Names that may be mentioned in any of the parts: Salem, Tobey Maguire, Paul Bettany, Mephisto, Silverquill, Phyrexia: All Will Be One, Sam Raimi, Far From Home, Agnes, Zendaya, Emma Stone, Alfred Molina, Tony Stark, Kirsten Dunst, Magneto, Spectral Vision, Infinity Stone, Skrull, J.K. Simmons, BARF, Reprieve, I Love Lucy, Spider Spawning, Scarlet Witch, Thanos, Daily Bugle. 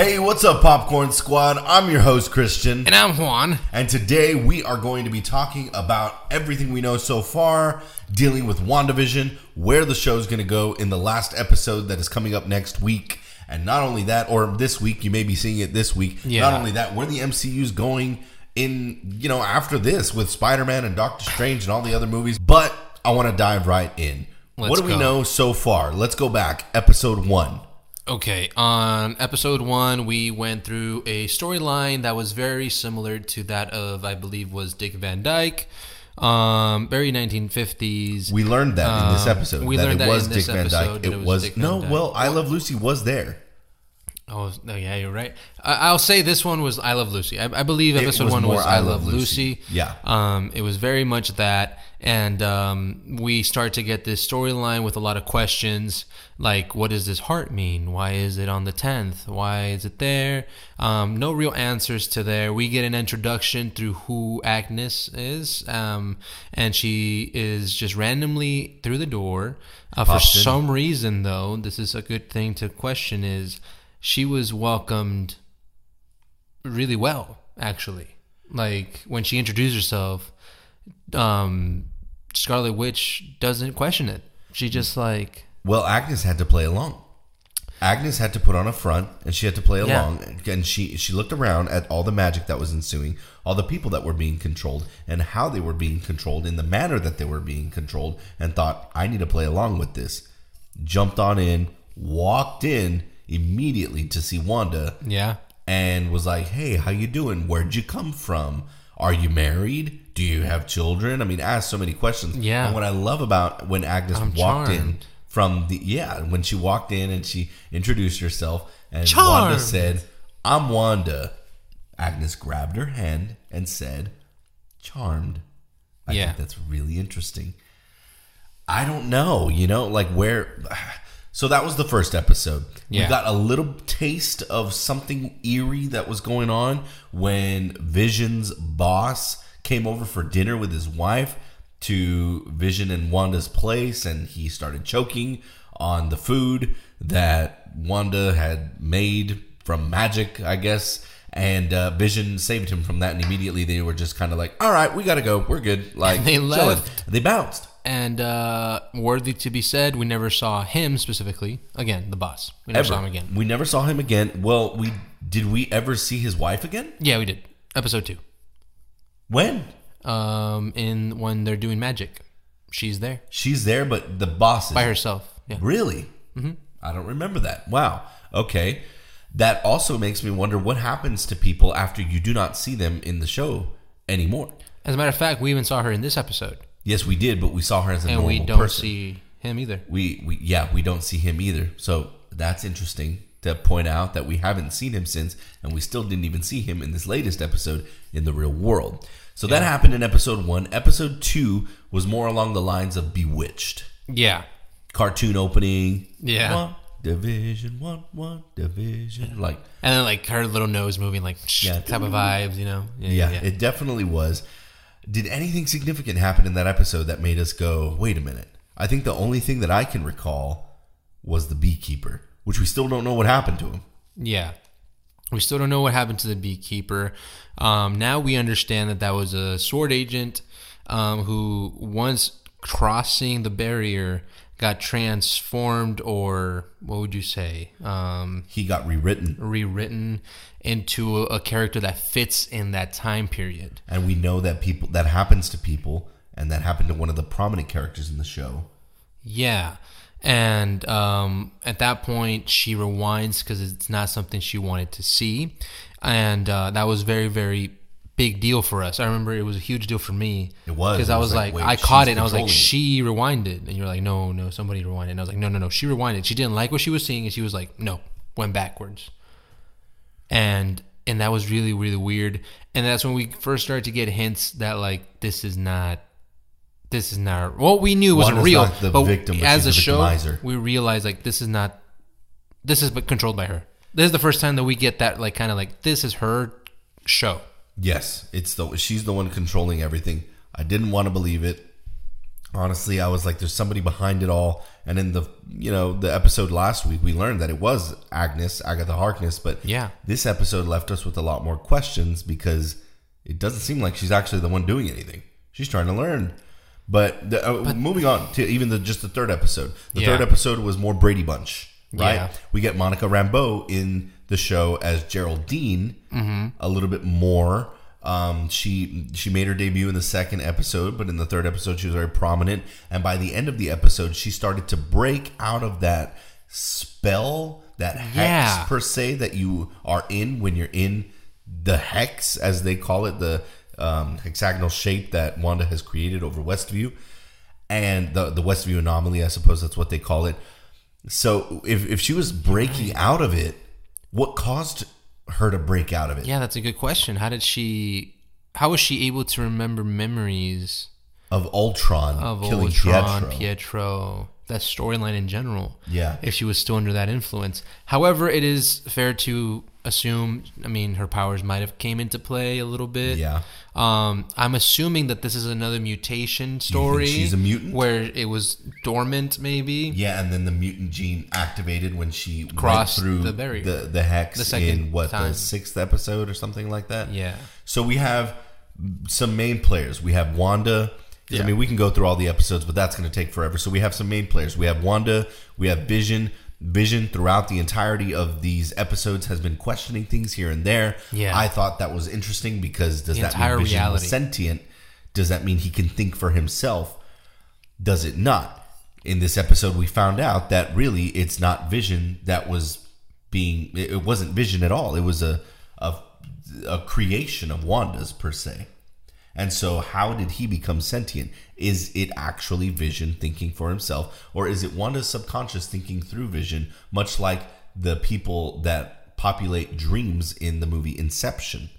Hey, what's up, Popcorn Squad? I'm your host, Christian. And I'm Juan. And today we are going to be talking about everything we know so far, dealing with WandaVision, where the show's going to go in the last episode that is coming up next week. And not only that, or this week, you may be seeing it this week. Yeah. Not only that, where the MCU's going in, you know, after this with Spider-Man and Doctor Strange and all the other movies. But I want to dive right in. What do we know so far? Let's go back. Episode 1. Okay, on episode 1, we went through a storyline that was very similar to that of, I believe, was Dick Van Dyke, very 1950s. We learned that in this episode. Well, I Love Lucy was there. Oh, yeah, you're right. I'll say this one was I Love Lucy. I believe episode 1 was I Love Lucy. Yeah. It was very much that. And we start to get this storyline with a lot of questions. Like, what does this heart mean? Why is it on the 10th? Why is it there? No real answers to there. We get an introduction through who Agnes is. And she is just randomly through the door. For some reason, though, this is a good thing to question is, she was welcomed really well, actually. Like, when she introduced herself, Scarlet Witch doesn't question it. She just like... Well, Agnes had to play along. Agnes had to put on a front, and she had to play along. And she looked around at all the magic that was ensuing, all the people that were being controlled, and how they were being controlled, in the manner that they were being controlled, and thought, I need to play along with this. Jumped on in, walked in, immediately to see Wanda, and was like, hey, how you doing? Where'd you come from? Are you married? Do you have children? I mean, asked so many questions. Yeah. And what I love about when Agnes when she walked in and she introduced herself and Wanda said, I'm Wanda. Agnes grabbed her hand and said, charmed. I think that's really interesting. I don't know, where... So that was the first episode. Yeah. We got a little taste of something eerie that was going on when Vision's boss came over for dinner with his wife to Vision and Wanda's place, and he started choking on the food that Wanda had made from magic, I guess. And Vision saved him from that, and immediately they were just kind of like, all right, we got to go. We're good. Like, they left. They bounced. And worthy to be said, we never saw him specifically again. The boss, we never saw him again. We never saw him again. Well, did we ever see his wife again? Yeah, we did. Episode 2. When? When they're doing magic, she's there. She's there, but the boss is by herself. Yeah. Really? Mm-hmm. I don't remember that. Wow. Okay, that also makes me wonder what happens to people after you do not see them in the show anymore. As a matter of fact, we even saw her in this episode. Yes, we did, but we saw her as a normal person. And we don't see him either. We don't see him either. So that's interesting to point out that we haven't seen him since, and we still didn't even see him in this latest episode in the real world. So that happened in episode 1. Episode 2 was more along the lines of Bewitched. Yeah. Cartoon opening. Yeah. WandaVision. Like, and then like her little nose moving like type of vibes, Yeah, it definitely was. Did anything significant happen in that episode that made us go, wait a minute? I think the only thing that I can recall was the beekeeper, which we still don't know what happened to him. Yeah. We still don't know what happened to the beekeeper. Now we understand that was a sword agent who, once crossing the barrier, got transformed, or what would you say? He got rewritten. Rewritten into a character that fits in that time period. And we know that that happens to people, and that happened to one of the prominent characters in the show. Yeah. And at that point, she rewinds because it's not something she wanted to see. And that was very, very big deal for us. I remember it was a huge deal for me. It was. Because I was like I caught it, and I was like, she rewinded. And you're like, no, somebody rewinded. And I was like, no, she rewinded. She didn't like what she was seeing, and she was like, no, went backwards. And that was really, really weird. And that's when we first started to get hints that like this is not what we knew wasn't real. But as a show, we realized like this is controlled by her. This is the first time that we get that like kind of like this is her show. Yes, she's the one controlling everything. I didn't want to believe it. honestly, I was like, there's somebody behind it all. And in the, you know, the episode last week, we learned that it was Agnes, Agatha Harkness. But yeah, this episode left us with a lot more questions because it doesn't seem like she's actually the one doing anything. She's trying to learn. But, moving on to even just the third episode. The third episode was more Brady Bunch, right? Yeah. We get Monica Rambeau in the show as Geraldine a little bit more. She made her debut in the second episode, but in the third episode, she was very prominent. And by the end of the episode, she started to break out of that spell, that hex per se, that you are in when you're in the hex, as they call it, the hexagonal shape that Wanda has created over Westview, and the Westview anomaly, I suppose that's what they call it. So if she was breaking out of it, what caused her to break out of it? Yeah, that's a good question. How was she able to remember memories of Ultron, Pietro, that storyline in general? Yeah, if she was still under that influence. However, it is fair to assume, I mean, her powers might have came into play a little bit. Yeah. I'm assuming that this is another mutation story. You think she's a mutant? Where it was dormant, maybe. Yeah, and then the mutant gene activated when she crossed through the barrier, the hex in the sixth episode or something like that. Yeah. So we have some main players. We have Wanda. Yeah. I mean, we can go through all the episodes, but that's going to take forever. So we have some main players. We have Wanda. We have Vision. Vision throughout the entirety of these episodes has been questioning things here and there. Yeah. I thought that was interesting because does that mean Vision was sentient? Does that mean he can think for himself? Does it not? In this episode, we found out that really it's not Vision that was being... It wasn't Vision at all. It was a creation of Wanda's, per se. And so how did he become sentient? Is it actually Vision thinking for himself? Or is it Wanda's subconscious thinking through Vision, much like the people that populate dreams in the movie Inception?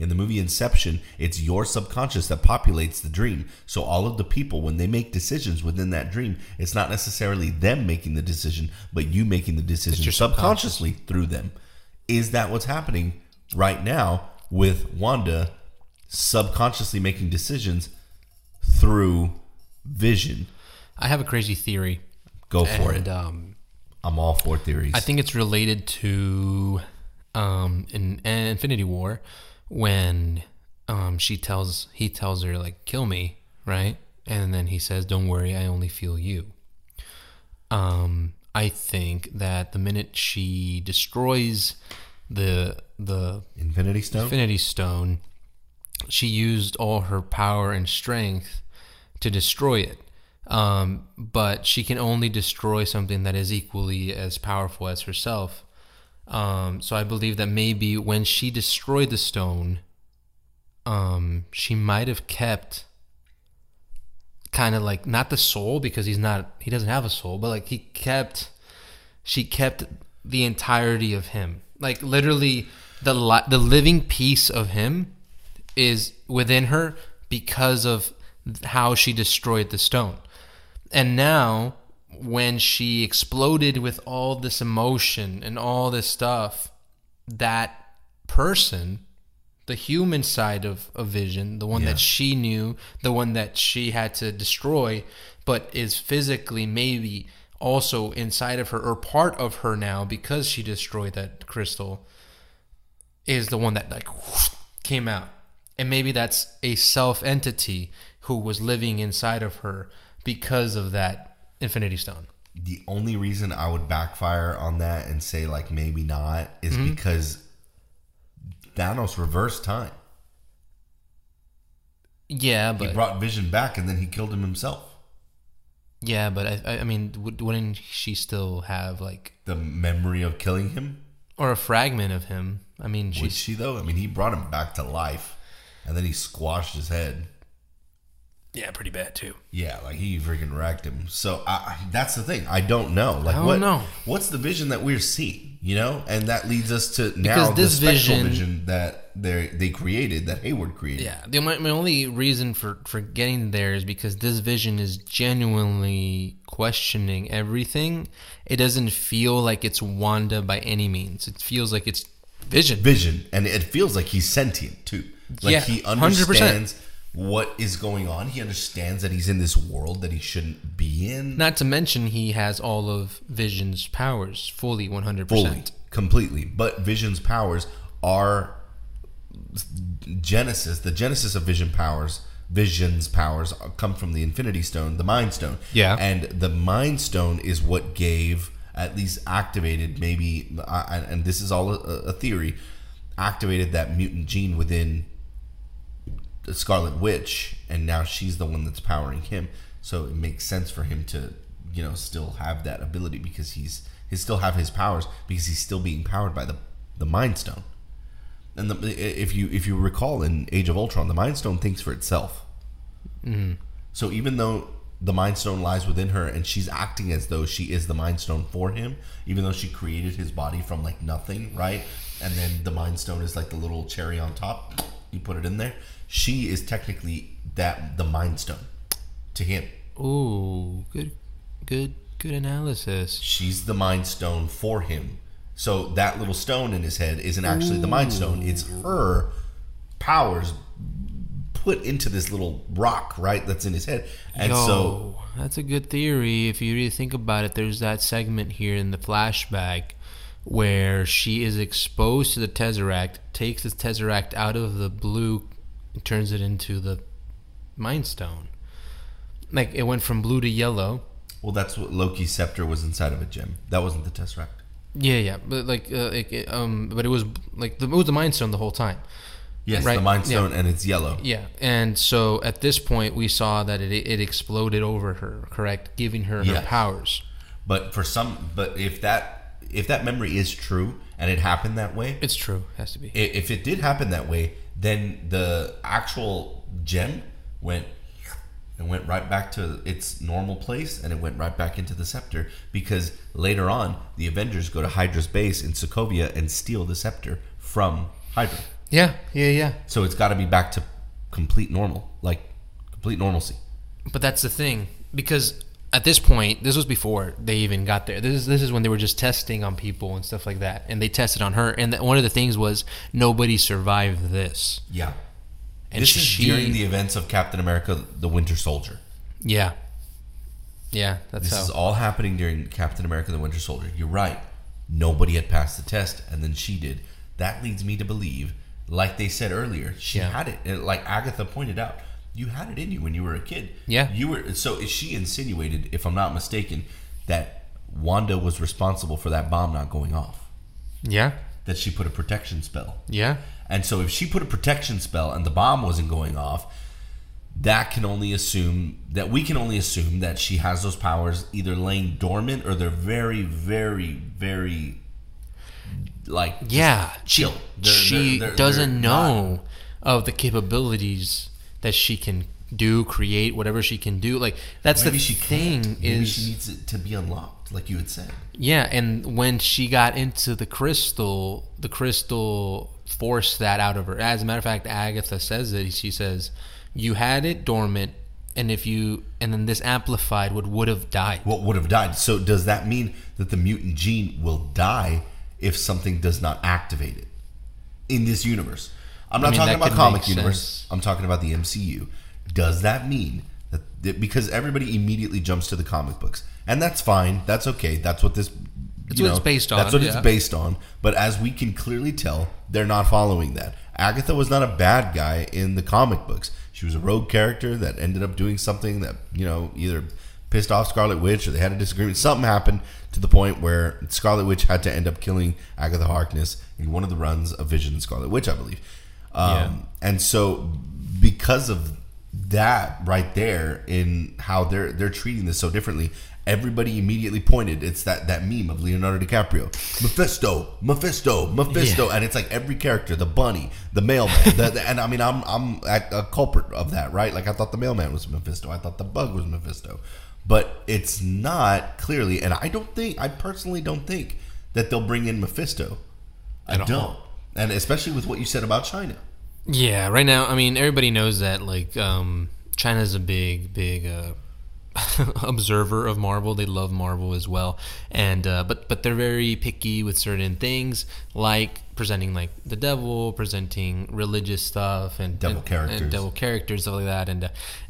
In the movie Inception, it's your subconscious that populates the dream. So all of the people, when they make decisions within that dream, it's not necessarily them making the decision, but you making the decision subconsciously through them. Is that what's happening right now with Wanda subconsciously making decisions through Vision? I have a crazy theory. Go for it. I'm all for theories. I think it's related to in Infinity War when he tells her, like, kill me, right? And then he says, don't worry, I only feel you. I think that the minute she destroys the Infinity Stone, she used all her power and strength to destroy it. But she can only destroy something that is equally as powerful as herself. So I believe that maybe when she destroyed the stone, she might have kept kind of like, not the soul, because he doesn't have a soul, but like she kept the entirety of him. Like literally the living piece of him is within her because of how she destroyed the stone. And now, when she exploded with all this emotion and all this stuff, that person, the human side of Vision, the one that she knew, the one that she had to destroy, but is physically maybe also inside of her or part of her now because she destroyed that crystal, is the one that like came out. And maybe that's a self-entity who was living inside of her because of that Infinity Stone. The only reason I would backfire on that and say, like, maybe not is because Thanos reversed time. Yeah, but... He brought Vision back and then he killed him himself. Yeah, but I mean, wouldn't she still have, like... The memory of killing him? Or a fragment of him. I mean, would she, though? I mean, he brought him back to life. And then he squashed his head. Yeah, pretty bad too. Yeah, like he freaking racked him. So that's the thing. I don't know. Like, what's the Vision that we're seeing? You know, and that leads us to now this the special vision that they created, that Hayward created. Yeah, my only reason for getting there is because this Vision is genuinely questioning everything. It doesn't feel like it's Wanda by any means. It feels like it's Vision. And it feels like he's sentient too. Like he understands what is going on. He understands that he's in this world that he shouldn't be in. Not to mention he has all of Vision's powers fully, 100%. Fully, completely. But Vision's powers are Genesis. The Genesis of Vision's powers come from the Infinity Stone, the Mind Stone. Yeah. And the Mind Stone is what gave, at least activated, maybe, and this is all a theory, activated that mutant gene within the Scarlet Witch, and now she's the one that's powering him. So it makes sense for him to, you know, still have that ability because he still have his powers because he's still being powered by the Mind Stone. And if you recall in Age of Ultron, the Mind Stone thinks for itself. Mm-hmm. So even though the Mind Stone lies within her and she's acting as though she is the Mind Stone for him, even though she created his body from like nothing, right? And then the Mind Stone is like the little cherry on top. You put it in there. She is technically the Mind Stone to him. Ooh, good analysis. She's the Mind Stone for him. So that little stone in his head isn't actually the Mind Stone. It's her powers put into this little rock, right, that's in his head. And so that's a good theory. If you really think about it, there's that segment here in the flashback where she is exposed to the Tesseract, takes the Tesseract out of the blue and turns it into the Mind Stone. Like, it went from blue to yellow. Well, that's what Loki's scepter was inside of a gem. That wasn't the Tesseract. Yeah, but like, but it was like it was the Mind Stone the whole time. Yes, right? The Mind Stone, yeah. And it's yellow. Yeah, and so at this point we saw that it exploded over her, correct, giving her her powers. But if that memory is true and it happened that way, it's true. It has to be. If it did happen that way, then the actual gem went right back to its normal place, and it went right back into the scepter, because later on the Avengers go to Hydra's base in Sokovia and steal the scepter from Hydra. Yeah. So it's got to be back to complete normal, like complete normalcy. But that's the thing, because at this point, this was before they even got there. This is when they were just testing on people and stuff like that, and they tested on her. And one of the things was nobody survived this. Yeah. And this is during the events of Captain America, the Winter Soldier. Yeah, this is all happening during Captain America, the Winter Soldier. You're right. Nobody had passed the test, and then she did. That leads me to believe, like they said earlier, she had it. And like Agatha pointed out, you had it in you when you were a kid. Yeah. So she insinuated, if I'm not mistaken, that Wanda was responsible for that bomb not going off. Yeah. That she put a protection spell. Yeah. And so if she put a protection spell and the bomb wasn't going off, we can only assume that she has those powers either laying dormant or they're very, very, very, like, chill. She doesn't know of the capabilities that she can do, create, whatever she can do. Like, that's maybe she needs it to be unlocked, like you had said. Yeah, and when she got into the crystal forced that out of her. As a matter of fact, Agatha says it. She says, "You had it dormant, and then this amplified what would have died." What would have died? So does that mean that the mutant gene will die if something does not activate it in this universe? I'm not talking about comic universe. Sense. I'm talking about the MCU. Does that mean that because everybody immediately jumps to the comic books, and that's fine, that's okay, that's what this. That's what it's based on. That's what it's based on. But as we can clearly tell, they're not following that. Agatha was not a bad guy in the comic books. She was a rogue character that ended up doing something that, either pissed off Scarlet Witch or they had a disagreement. Something happened to the point where Scarlet Witch had to end up killing Agatha Harkness in one of the runs of Vision and Scarlet Witch, I believe. And so because of that right there in how they're treating this so differently, everybody immediately pointed. It's that meme of Leonardo DiCaprio. Mephisto. Yeah. And it's like every character, the bunny, the mailman. And I mean, I'm a culprit of that, right? Like, I thought the mailman was Mephisto. I thought the bug was Mephisto. But it's not clearly. And I personally don't think that they'll bring in Mephisto. I don't. And especially with what you said about China. Yeah, right now, I mean, everybody knows that, like, China's a big, big observer of Marvel. They love Marvel as well, and but they're very picky with certain things, like presenting like the devil, presenting religious stuff, and devil characters, stuff like that,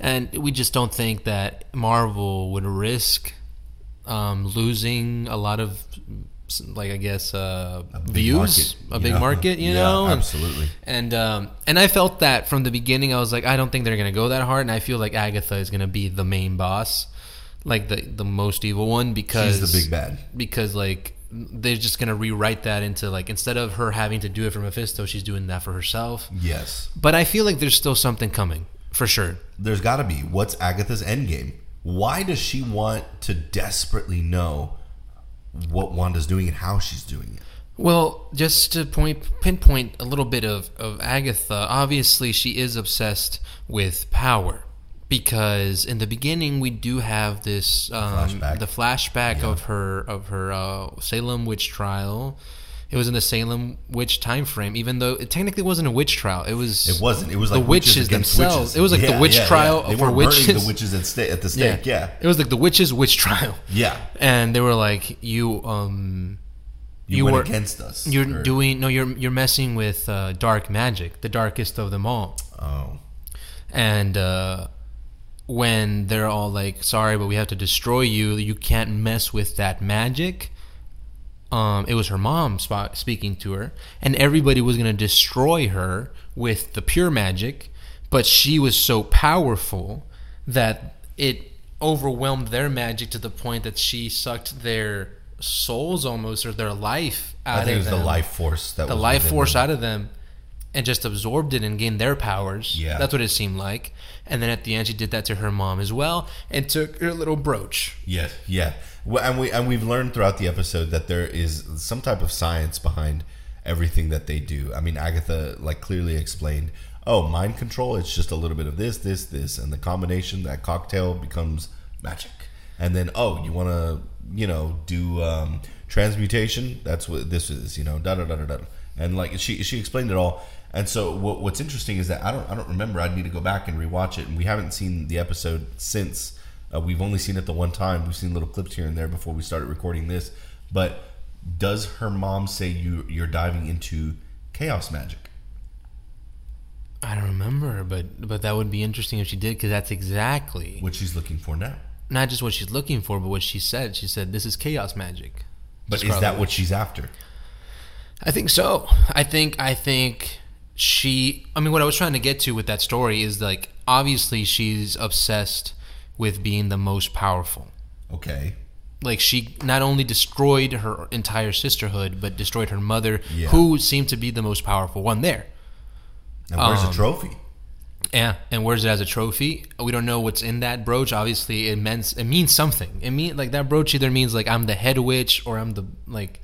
and we just don't think that Marvel would risk losing a lot of, like, I guess, views, a big market, you know? Absolutely. And I felt that from the beginning. I was like, I don't think they're going to go that hard. And I feel like Agatha is going to be the main boss, like the most evil one, because she's the big bad. Because, like, they're just going to rewrite that into, like, instead of her having to do it for Mephisto, she's doing that for herself. Yes. But I feel like there's still something coming, for sure. There's got to be. What's Agatha's endgame? Why does she want to desperately know what Wanda's doing and how she's doing it? Well, just to pinpoint a little bit of Agatha, obviously she is obsessed with power, because in the beginning we do have this the flashback of her Salem witch trial. It was in the Salem witch time frame, even though it technically wasn't a witch trial. It was the like witches themselves. Witches. It was like the witch trial for witches. They were burning the witches at the stake. Yeah. It was like the witches' witch trial. Yeah, and they were like, you went against us. You're messing with dark magic, the darkest of them all. Oh, and when they're all like, sorry, but we have to destroy you. You can't mess with that magic. It was her mom speaking to her, and everybody was going to destroy her with the pure magic, but she was so powerful that it overwhelmed their magic to the point that she sucked their souls almost, or their life out of them. I think it was the life force out of them, and just absorbed it and gained their powers. Yeah. That's what it seemed like. And then at the end, she did that to her mom as well, and took her little brooch. Yes, yeah. And we've learned throughout the episode that there is some type of science behind everything that they do. I mean, Agatha, like, clearly explained, oh, mind control, it's just a little bit of this, and the combination, that cocktail becomes magic. And then, oh, you want to, do transmutation? That's what this is, da-da-da-da-da. And, like, she explained it all. And so what's interesting is that I don't remember. I'd need to go back and rewatch it, and we haven't seen the episode since. We've only seen it the one time. We've seen little clips here and there before we started recording this. But does her mom say you're diving into chaos magic? I don't remember, but that would be interesting if she did, because that's exactly what she's looking for now. Not just what she's looking for, but what she said. She said, this is chaos magic. But is that what she's after? I think so. I think she... I mean, what I was trying to get to with that story is, like, obviously she's obsessed with being the most powerful. Okay. Like, she not only destroyed her entire sisterhood, but destroyed her mother, who seemed to be the most powerful one there. And where's the trophy? Yeah, and where's it as a trophy? We don't know what's in that brooch. Obviously, it means something. That brooch either means, like, I'm the head witch, or I'm the, like...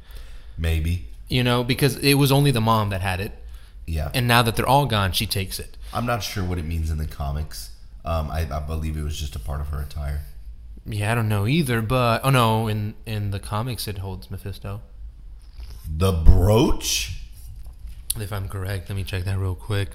Maybe. Because it was only the mom that had it. Yeah. And now that they're all gone, she takes it. I'm not sure what it means in the comics. I believe it was just a part of her attire. Yeah, I don't know either, but... Oh, no, in the comics it holds Mephisto. The brooch? If I'm correct, let me check that real quick.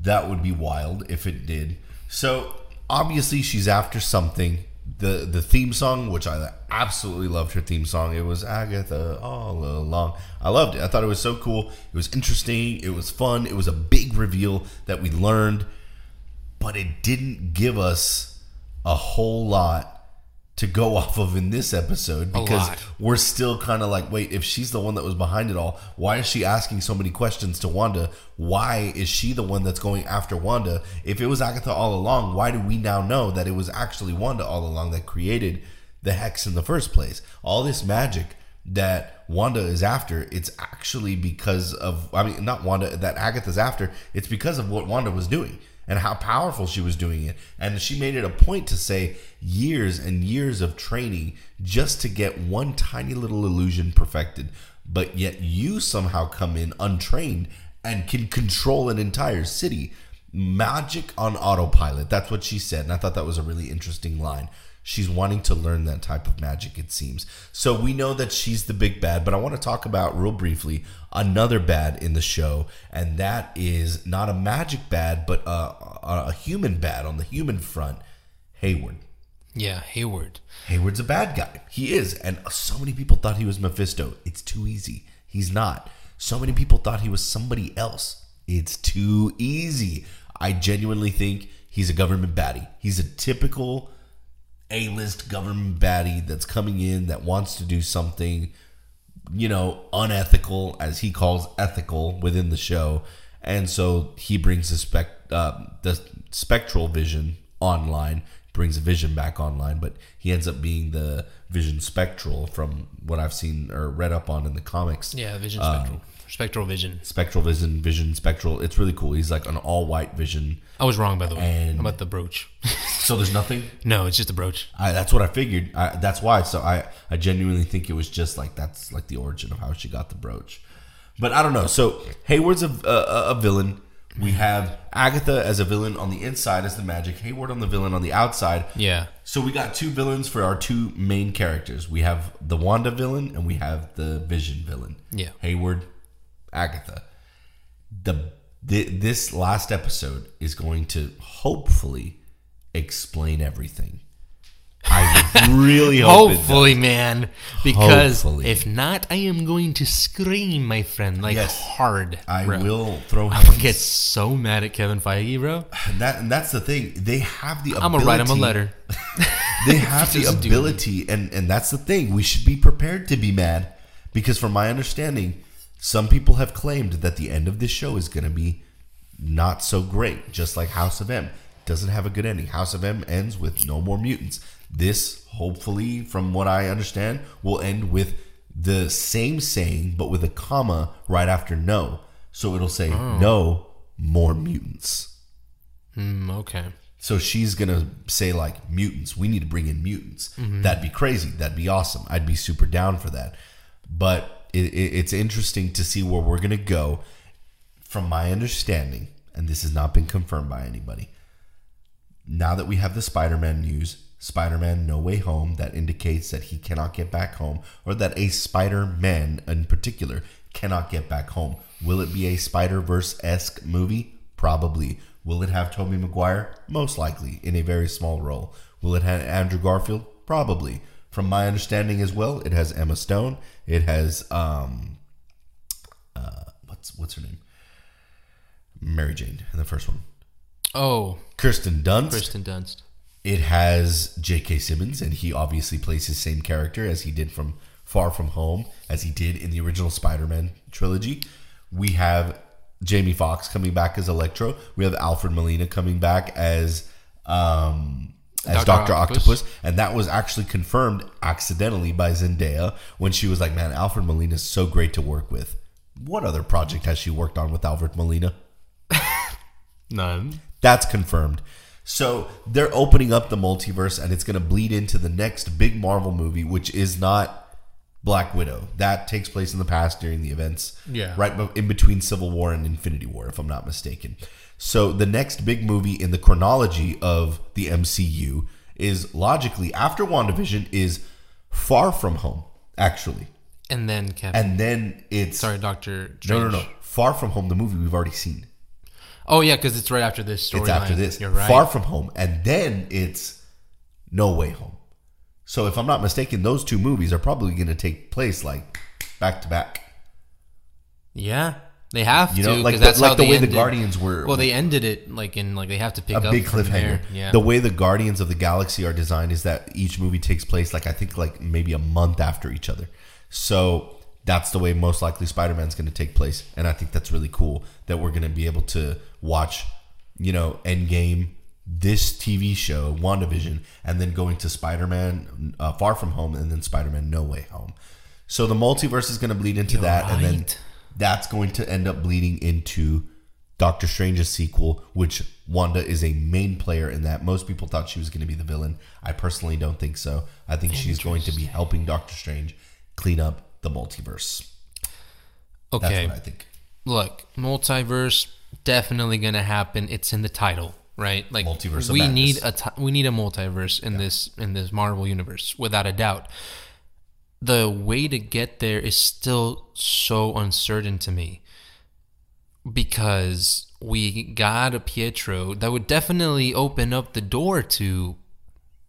That would be wild if it did. So, obviously she's after something. The theme song, which I absolutely loved her theme song. It was Agatha all along. I loved it. I thought it was so cool. It was interesting. It was fun. It was a big reveal that we learned. But it didn't give us a whole lot to go off of in this episode, because we're still kind of like, wait, if she's the one that was behind it all, why is she asking so many questions to Wanda? Why is she the one that's going after Wanda? If it was Agatha all along, why do we now know that it was actually Wanda all along that created the hex in the first place? All this magic that Wanda is after, it's actually because of, that Agatha's after, it's because of what Wanda was doing. And how powerful she was doing it. And she made it a point to say years and years of training just to get one tiny little illusion perfected. But yet you somehow come in untrained and can control an entire city. Magic on autopilot. That's what she said. And I thought that was a really interesting line. She's wanting to learn that type of magic, it seems. So we know that she's the big bad, but I want to talk about real briefly another bad in the show, and that is not a magic bad, but a human bad on the human front, Hayward. Yeah, Hayward. Hayward's a bad guy. He is. And so many people thought he was Mephisto. It's too easy. He's not. So many people thought he was somebody else. It's too easy. I genuinely think he's a government baddie. He's a typical A-list government baddie that's coming in that wants to do something, you know, unethical, as he calls ethical within the show. And so he brings the spectral vision online, brings Vision back online, but he ends up being the Vision Spectral from what I've seen or read up on in the comics. Yeah, Vision Spectral. Spectral Vision. It's really cool. He's like an all-white Vision. I was wrong, by the way. How about the brooch? So there's nothing? No, it's just a brooch. That's what I figured. That's why. So I genuinely think it was just like that's like the origin of how she got the brooch. But I don't know. So Hayward's a villain. We have Agatha as a villain on the inside as the magic. Hayward on the villain on the outside. Yeah. So we got two villains for our two main characters. We have the Wanda villain and we have the Vision villain. Yeah. Hayward, Agatha. This last episode is going to hopefully explain everything. I really hope hopefully, man. Because hopefully. If not, I am going to scream, my friend, like hard. I will throw hands. I will get so mad at Kevin Feige, bro. And that's the thing. They have the ability. I'm going to write him a letter. They have the ability. And that's the thing. We should be prepared to be mad. Because from my understanding, some people have claimed that the end of this show is going to be not so great. Just like House of M. Doesn't have a good ending. House of M ends with no more mutants. This, hopefully, from what I understand, will end with the same saying, but with a comma right after no. So it'll say, no more mutants. Okay. So she's going to say, like, mutants. We need to bring in mutants. Mm-hmm. That'd be crazy. That'd be awesome. I'd be super down for that. But it's interesting to see where we're going to go. From my understanding, and this has not been confirmed by anybody, now that we have the Spider-Man news, Spider-Man No Way Home, that indicates that he cannot get back home, or that a Spider-Man in particular cannot get back home. Will it be a Spider-Verse-esque movie? Probably. Will it have Tobey Maguire? Most likely, in a very small role. Will it have Andrew Garfield? Probably. From my understanding as well, it has Emma Stone. It has, what's her name? Mary Jane in the first one. Oh. Kirsten Dunst. It has J.K. Simmons, and he obviously plays his same character as he did from Far From Home, as he did in the original Spider-Man trilogy. We have Jamie Foxx coming back as Electro. We have Alfred Molina coming back as Dr. Octopus. And that was actually confirmed accidentally by Zendaya when she was like, man, Alfred Molina is so great to work with. What other project has she worked on with Alfred Molina? None. That's confirmed. So they're opening up the multiverse, and it's going to bleed into the next big Marvel movie, which is not Black Widow. That takes place in the past during the events, right in between Civil War and Infinity War, if I'm not mistaken. So the next big movie in the chronology of the MCU is logically after WandaVision is Far From Home, actually. And then Kevin. And then it's... Sorry, Dr. Strange. No. Far From Home, the movie we've already seen. Oh, yeah, because it's right after this storyline. It's after this. You're right. Far From Home. And then it's No Way Home. So if I'm not mistaken, those two movies are probably going to take place like back to back. Yeah, they have to. Like, that's like how the way ended. The Guardians were. Well, they ended it like in like they have to pick up a big cliffhanger. Yeah. The way the Guardians of the Galaxy are designed is that each movie takes place like I think like maybe a month after each other. So that's the way most likely Spider-Man's going to take place. And I think that's really cool that we're going to be able to watch, Endgame, this TV show, WandaVision, and then going to Spider-Man Far From Home and then Spider-Man No Way Home. So the multiverse is going to bleed into that. Right. And then that's going to end up bleeding into Doctor Strange's sequel, which Wanda is a main player in that. Most people thought she was going to be the villain. I personally don't think so. I think she's going to be helping Doctor Strange clean up the multiverse. Okay. That's what I think. Look, multiverse... definitely going to happen. It's in the title, right? Like multiverse we need we need a multiverse in this Marvel universe, without a doubt. The way to get there is still so uncertain to me because we got a Pietro that would definitely open up the door to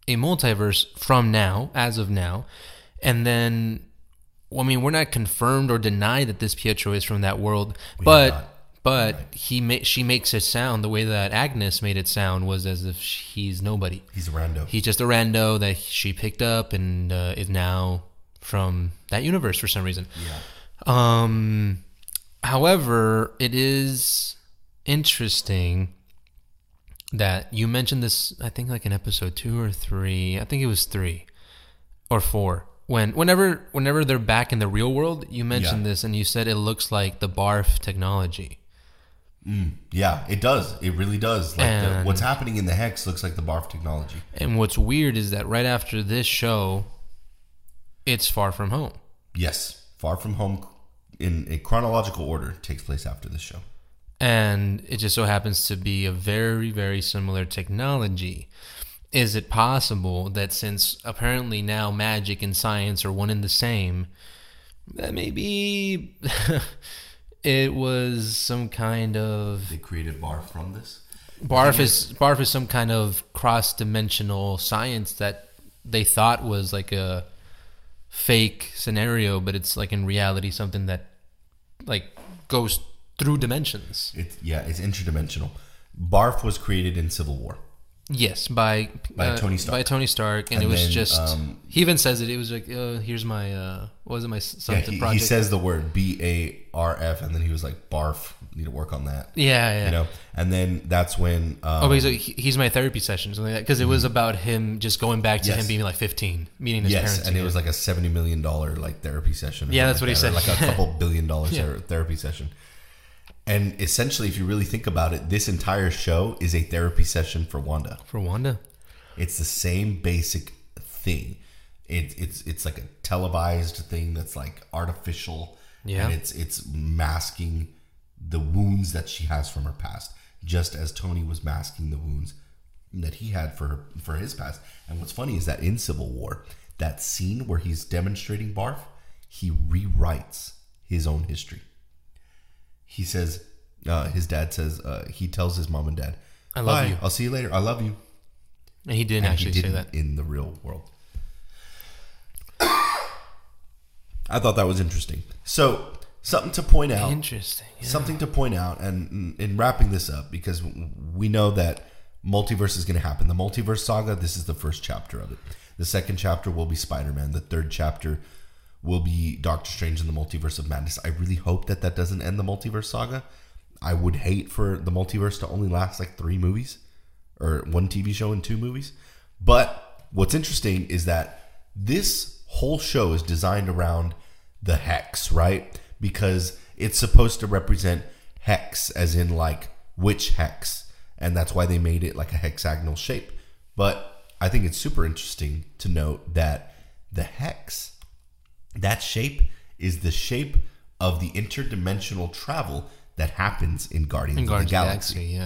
a multiverse from now, as of now. And then, well, I mean, we're not confirmed or denied that this Pietro is from that world, but right. She makes it sound the way that Agnes made it sound, was as if he's nobody. He's a rando. He's just a rando that she picked up and is now from that universe for some reason. Yeah. However, it is interesting that you mentioned this, I think like in episode 2 or 3, I think it was 3 or 4. Whenever they're back in the real world, you mentioned this and you said it looks like the BARF technology. Yeah, it does. It really does. Like what's happening in the Hex looks like the BARF technology. And what's weird is that right after this show, it's Far From Home. Yes, Far From Home in a chronological order takes place after this show. And it just so happens to be a very, very similar technology. Is it possible that since apparently now magic and science are one and the same, that maybe it was some kind of... They created BARF from this? BARF is some kind of cross-dimensional science that they thought was like a fake scenario, but it's like in reality something that like goes through dimensions. It's interdimensional. BARF was created in Civil War. Yes, by Tony Stark. By Tony Stark, and it was then, just... he even says it. It was like, here's my... what was it? My something project. He says the word BARF, and then he was like, barf. Need to work on that. Yeah. You know, and then that's when... he's my therapy session, something like that, because it was about him just going back to him being like 15, meeting his parents. Yes, and it was like a $70 million like therapy session. Yeah, that's what he said. Like a couple $1 billion therapy session. And essentially, if you really think about it, this entire show is a therapy session for Wanda. It's the same basic thing. It's like a televised thing that's like artificial. Yeah. And it's masking the wounds that she has from her past, just as Tony was masking the wounds that he had for his past. And what's funny is that in Civil War, that scene where he's demonstrating BARF, he rewrites his own history. He says, his dad says, he tells his mom and dad, I love you. I'll see you later. I love you. And he didn't say that in the real world. I thought that was interesting. So something to point out. Interesting. Yeah. Something to point out. And in wrapping this up, because we know that multiverse is going to happen. The multiverse saga, this is the first chapter of it. The second chapter will be Spider-Man. The third chapter will be Doctor Strange in the Multiverse of Madness. I really hope that doesn't end the multiverse saga. I would hate for the multiverse to only last like 3 movies or 1 TV show and 2 movies. But what's interesting is that this whole show is designed around the Hex, right? Because it's supposed to represent Hex as in like witch hex. And that's why they made it like a hexagonal shape. But I think it's super interesting to note that the Hex... that shape is the shape of the interdimensional travel that happens in Guardians of the Galaxy.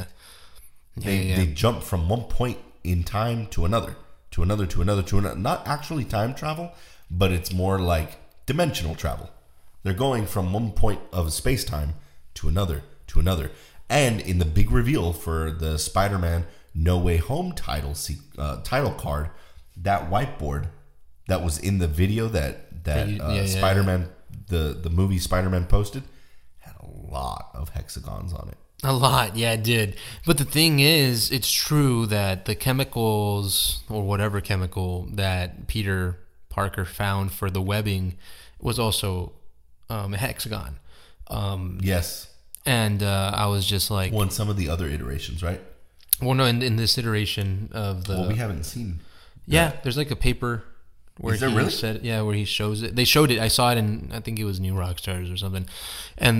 They jump from one point in time to another, to another. Not actually time travel, but it's more like dimensional travel. They're going from one point of space-time to another. And in the big reveal for the Spider-Man No Way Home title card, that whiteboard that was in the video that Spider-Man, the movie Spider-Man posted, had a lot of hexagons on it. A lot, yeah, it did. But the thing is, it's true that the chemicals, or whatever chemical that Peter Parker found for the webbing, was also a hexagon. Yes. And I was just like... well, in some of the other iterations, right? Well, no, in this iteration of the... well, we haven't seen... yeah, there's like a paper... where he really? Said, yeah, where he shows it. They showed it. I saw it in, I think it was New Rockstars or something. And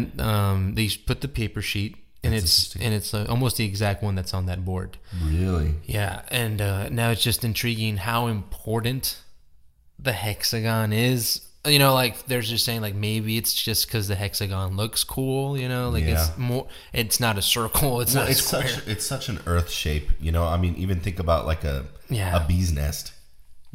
they put the paper sheet, and it's almost the exact one that's on that board. Really? Yeah. And now it's just intriguing how important the hexagon is. You know, like they're just saying, like maybe it's just because the hexagon looks cool. You know, like it's more. It's not a circle. It's not. It's square. It's such an Earth shape. You know, I mean, even think about like a bee's nest.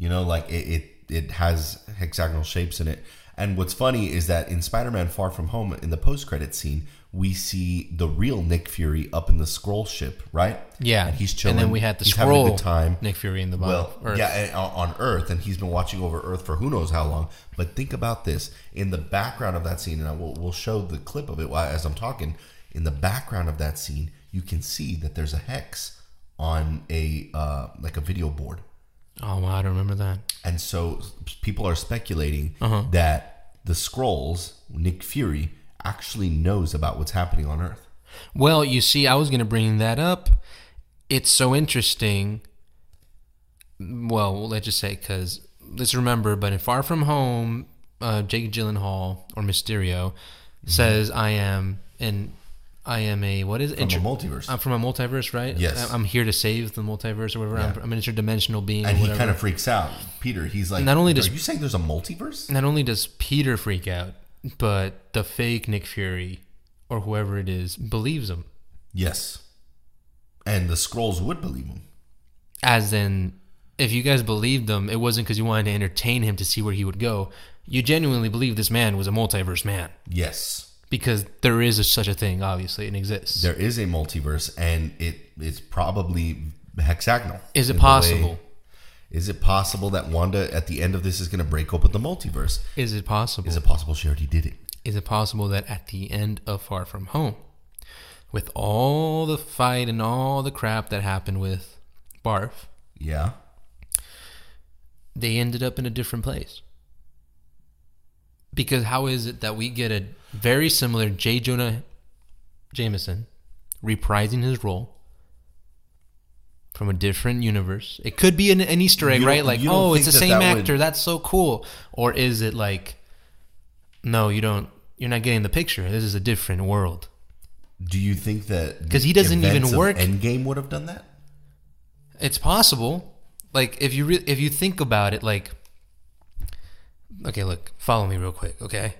You know, like it has hexagonal shapes in it. And what's funny is that in Spider-Man Far From Home, in the post-credit scene, we see the real Nick Fury up in the Skrull ship, right? Yeah. And he's chilling. And then we had the Skrull Nick Fury in the bottom Earth. Yeah, and on Earth. And he's been watching over Earth for who knows how long. But think about this. In the background of that scene, and we'll show the clip of it as I'm talking, in the background of that scene, you can see that there's a hex on a like a video board. Oh, wow, I don't remember that. And so people are speculating that the Skrulls, Nick Fury, actually knows about what's happening on Earth. Well, you see, I was going to bring that up. It's so interesting. Well, let's just say, because let's remember, but in Far From Home, Jake Gyllenhaal, or Mysterio, says, I am a, what is it? From a multiverse. I'm from a multiverse, right? Yes. I'm here to save the multiverse or whatever. Yeah. I'm an interdimensional being. And he kind of freaks out. Peter, he's like, are you saying there's a multiverse? Not only does Peter freak out, but the fake Nick Fury, or whoever it is, believes him. Yes. And the Skrulls would believe him. As in, if you guys believed them, it wasn't because you wanted to entertain him to see where he would go. You genuinely believed this man was a multiverse man. Yes. Because there is such a thing, obviously, and exists. There is a multiverse, and it's probably hexagonal. Is it possible? Is it possible that Wanda, at the end of this, is going to break open the multiverse? Is it possible? Is it possible she already did it? Is it possible that at the end of Far From Home, with all the fight and all the crap that happened with BARF, yeah, they ended up in a different place? Because how is it that we get a very similar J. Jonah Jameson reprising his role from a different universe? It could be an Easter egg, right? Like, oh, it's the same actor. That's so cool. Or is it like, no, you're not getting the picture. This is a different world. Do you think that because he doesn't even work, Endgame would have done that? It's possible. Like, if you think about it, like, okay, look, follow me real quick, okay?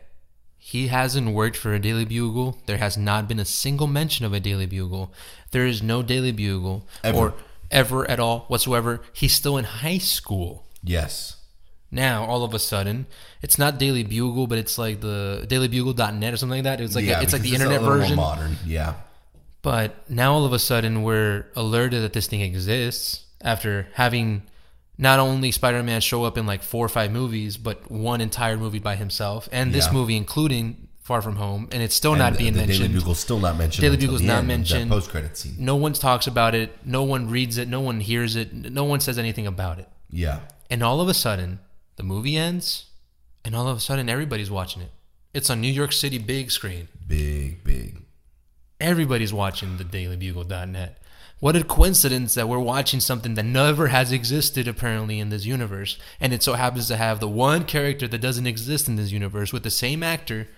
He hasn't worked for a Daily Bugle. There has not been a single mention of a Daily Bugle. There is no Daily Bugle or ever at all whatsoever. He's still in high school. Yes. Now, all of a sudden, it's not Daily Bugle, but it's like the dailybugle.net or something like that. It's like it's like the internet version. More modern, yeah. But now all of a sudden we're alerted that this thing exists after having not only Spider-Man show up in like 4 or 5 movies, but one entire movie by himself, and this movie including Far From Home, and it's still not being mentioned. Daily Bugle's still not mentioned. Daily Bugle's not mentioned. Post-credit scene. No one talks about it. No one reads it. No one hears it. No one says anything about it. Yeah. And all of a sudden, the movie ends, and all of a sudden, everybody's watching it. It's on New York City big screen. Big. Everybody's watching the DailyBugle.net. What a coincidence that we're watching something that never has existed, apparently, in this universe. And it so happens to have the one character that doesn't exist in this universe with the same actor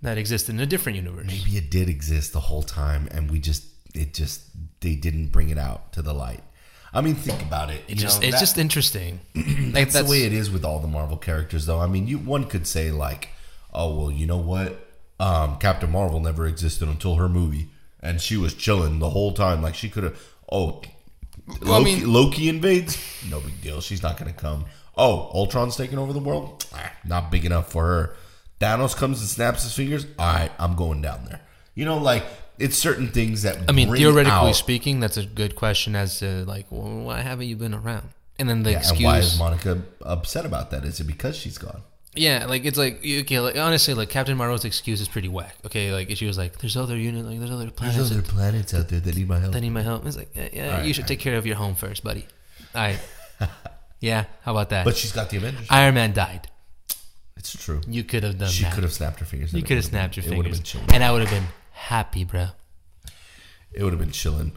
that exists in a different universe. Maybe it did exist the whole time, and they didn't bring it out to the light. I mean, think about it. It's just interesting. that's the way it is with all the Marvel characters, though. I mean, one could say, like, oh, well, you know what? Captain Marvel never existed until her movie. And she was chilling the whole time. Like, she could have... Oh, Loki invades? No big deal. She's not going to come. Oh, Ultron's taking over the world? Not big enough for her. Thanos comes and snaps his fingers? All right, I'm going down there. You know, like, it's certain things that theoretically speaking, that's a good question as to, like, well, why haven't you been around? And then the excuse... And why is Monica upset about that? Is it because she's gone? Yeah, like, it's like, okay, like, honestly, like, Captain Marvel's excuse is pretty whack, okay? Like, she was like, there's other planets out there that need my help. It's like, you should take care of your home first, buddy. All right. Yeah, how about that? But she's got the Avengers. Iron Man died. It's true. You could have done that. She could have snapped her fingers. It would have been chilling. And I would have been happy, bro. It would have been chilling.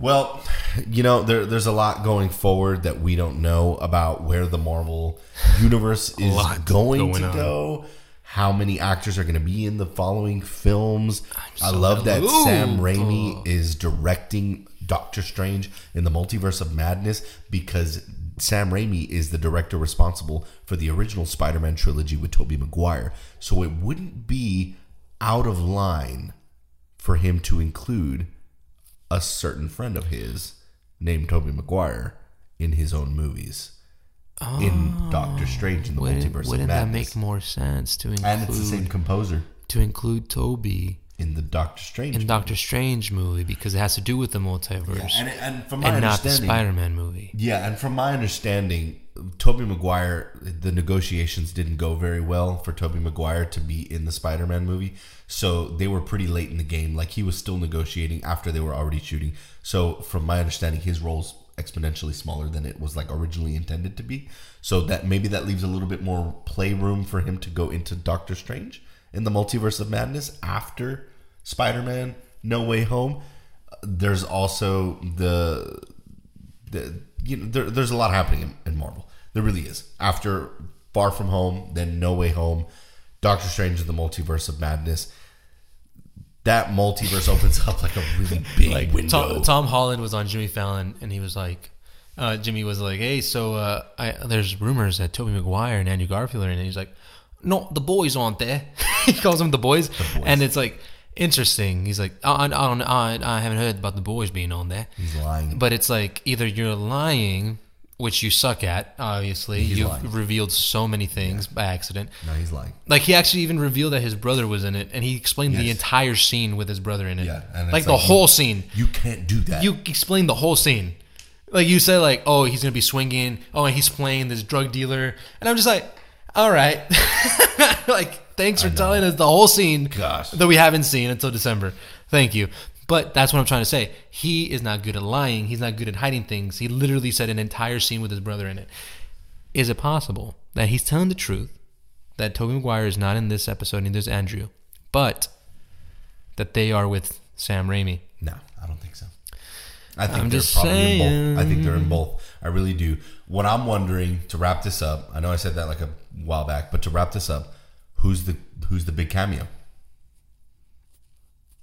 Well, you know, there's a lot going forward that we don't know about where the Marvel universe is going to go. How many actors are going to be in the following films. I love that Sam Raimi is directing Doctor Strange in the Multiverse of Madness, because Sam Raimi is the director responsible for the original Spider-Man trilogy with Tobey Maguire. So it wouldn't be out of line for him to include a certain friend of his named Tobey Maguire in his own movies. in Doctor Strange in the Multiverse of Madness. Wouldn't that make more sense to include? And it's the same composer. To include Tobey in the Doctor Strange movie, because it has to do with the multiverse, and from my understanding, not the Spider-Man movie. Yeah, and from my understanding, Tobey Maguire, the negotiations didn't go very well for Tobey Maguire to be in the Spider-Man movie, so they were pretty late in the game. Like, he was still negotiating after they were already shooting. So from my understanding, his role's exponentially smaller than it was like originally intended to be. So that maybe that leaves a little bit more playroom for him to go into Doctor Strange in the Multiverse of Madness after Spider-Man No Way Home. There's also there's a lot happening in Marvel. There really is. After Far From Home, then No Way Home, Doctor Strange in the Multiverse of Madness. That multiverse opens up like a really big window. Tom Holland was on Jimmy Fallon, and he was like, Jimmy was like, hey, so there's rumors that Tobey Maguire and Andrew Garfield are in it. He's like, no, the boys aren't there. He calls them the boys. And it's like, interesting. He's like, I haven't heard about the boys being on there. He's lying. But it's like, either you're lying, which you suck at, obviously. You've revealed so many things by accident. No, he's lying. Like, he actually even revealed that his brother was in it, and he explained the entire scene with his brother in it. Yeah, and it's the whole scene. You can't do that. You explained the whole scene. Like, you said, like, oh, he's going to be swinging. Oh, and he's playing this drug dealer. And I'm just like, all right. Like, thanks for telling us the whole scene that we haven't seen until December. Thank you. But that's what I'm trying to say. He is not good at lying. He's not good at hiding things. He literally said an entire scene with his brother in it. Is it possible that he's telling the truth, that Tobey Maguire is not in this episode, and there's Andrew, but that they are with Sam Raimi? No, I don't think so. I think they're in both. I really do. What I'm wondering, to wrap this up, I know I said that like a while back, but to wrap this up, who's the big cameo?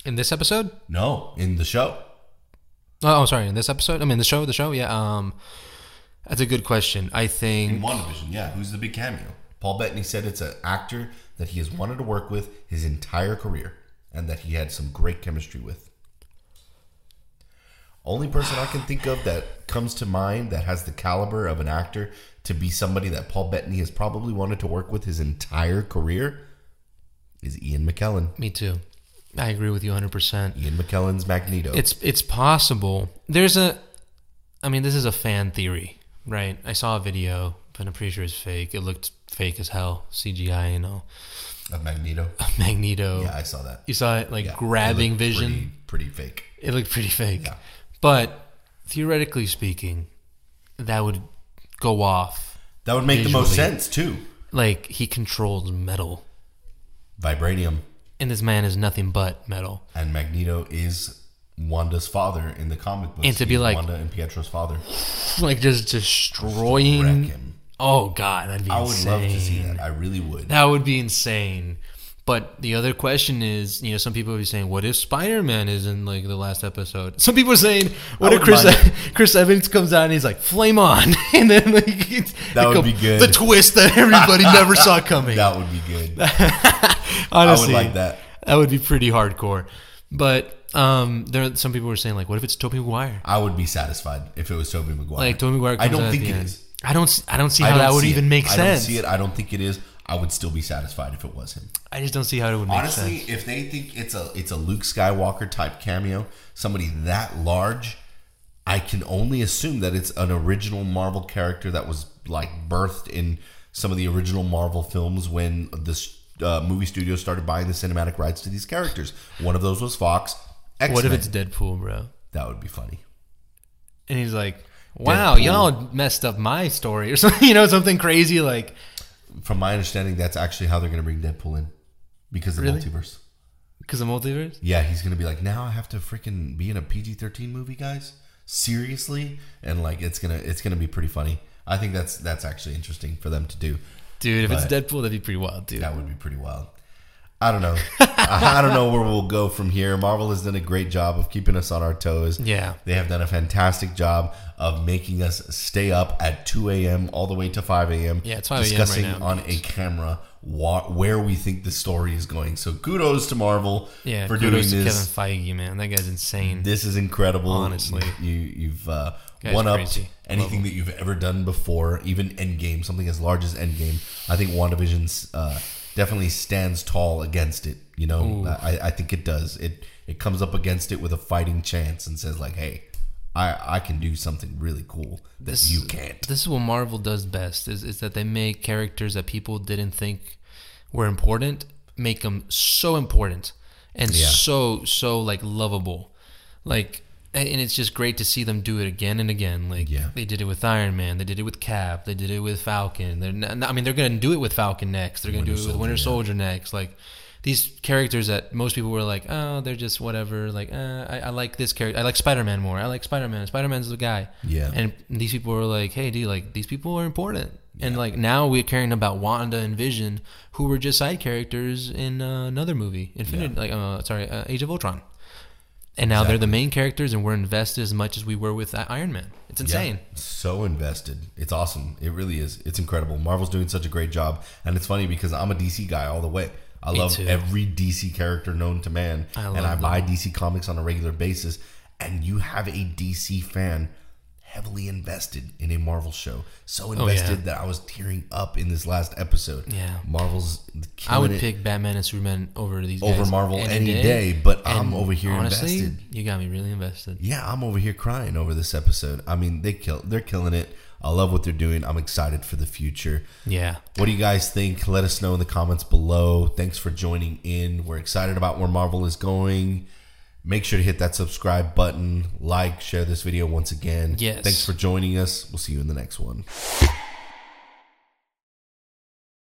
In this episode? No, in the show. Oh, sorry, in this episode? I mean, the show, yeah. That's a good question. I think... In WandaVision, yeah. Who's the big cameo? Paul Bettany said it's an actor that he has wanted to work with his entire career and that he had some great chemistry with. Only person I can think of that comes to mind that has the caliber of an actor to be somebody that Paul Bettany has probably wanted to work with his entire career is Ian McKellen. Me too. I agree with you 100%. Ian McKellen's Magneto. It's possible. This is a fan theory, right? I saw a video, but I'm pretty sure it's fake. It looked fake as hell, CGI and all. Of Magneto. Yeah, I saw that. You saw it grabbing Vision. Pretty fake. It looked pretty fake. Yeah. But theoretically speaking, that would go off. That would make visually the most sense too. Like, he controls metal. Vibranium. And this man is nothing but metal. And Magneto is Wanda's father in the comic books. And to be like Wanda and Pietro's father, like just destroying him. Oh God, that'd be insane. I would love to see that. I really would. That would be insane. But the other question is, you know, some people would be saying, what if Spider-Man is in like the last episode? Some people are saying, what if Chris Evans comes out and he's like, flame on? And then that would be good. The twist that everybody never saw coming. That would be good. Honestly, I would like that. That would be pretty hardcore. But some people were saying, like, what if it's Tobey Maguire? I would be satisfied if it was Tobey Maguire. Like, Tobey Maguire comes out at the end. I don't think it is. I don't see how that would even make sense. I don't see it. I don't think it is. I would still be satisfied if it was him. I just don't see how it would make sense. Honestly, if they think it's a Luke Skywalker type cameo, somebody that large, I can only assume that it's an original Marvel character that was like birthed in some of the original Marvel films when the movie studios started buying the cinematic rights to these characters. One of those was Fox. X-Men. What if it's Deadpool, bro? That would be funny. And he's like, wow, Deadpool. Y'all messed up my story or something, you know, something crazy like... From my understanding, that's actually how they're going to bring Deadpool in. Because of the multiverse. Because of the multiverse? Yeah, he's going to be like, now I have to freaking be in a PG-13 movie, guys? Seriously? And like, it's gonna be pretty funny. I think that's actually interesting for them to do. Dude, if it's Deadpool, that'd be pretty wild, dude. That would be pretty wild. I don't know. I don't know where we'll go from here. Marvel has done a great job of keeping us on our toes. Yeah. They have done a fantastic job of making us stay up at 2 a.m. all the way to 5 a.m. Yeah, it's 5 a.m. discussing right now, on a camera where we think the story is going. So kudos to Marvel for doing this. Kudos to Kevin Feige, man. That guy's insane. This is incredible. Honestly. You've one-ups anything that you've ever done before, even Endgame, something as large as Endgame. I think WandaVision definitely stands tall against it. You know, I think it does. It comes up against it with a fighting chance and says like, hey, I can do something really cool that you can't. This is what Marvel does best, is that they make characters that people didn't think were important, make them so important and so like lovable. Like, and it's just great to see them do it again and again. Like they did it with Iron Man, they did it with Cap, they did it with Falcon. They're going to do it with Falcon next. They're going to do it with Winter Soldier next. Like, these characters that most people were like, oh, they're just whatever. Like, I like this character. I like Spider-Man more. I like Spider-Man. Spider-Man's the guy. Yeah. And these people were like, hey, dude, like, these people are important. Yeah. And like now we're caring about Wanda and Vision, who were just side characters in another movie, Age of Ultron. And now they're the main characters, and we're invested as much as we were with Iron Man. It's insane. Yeah, so invested. It's awesome. It really is. It's incredible. Marvel's doing such a great job, and it's funny because I'm a DC guy all the way. I love every DC character known to man, and I buy DC comics on a regular basis, and you have a DC fan heavily invested in a Marvel show. So invested that I was tearing up in this last episode. Yeah. Marvel's killing I would it. Pick Batman and Superman over these guys. Over Marvel any day, but I'm over here honestly, invested. You got me really invested. Yeah, I'm over here crying over this episode. I mean, they're killing it. I love what they're doing. I'm excited for the future. Yeah. What do you guys think? Let us know in the comments below. Thanks for joining in. We're excited about where Marvel is going. Make sure to hit that subscribe button. Like, share this video once again. Yes. Thanks for joining us. We'll see you in the next one.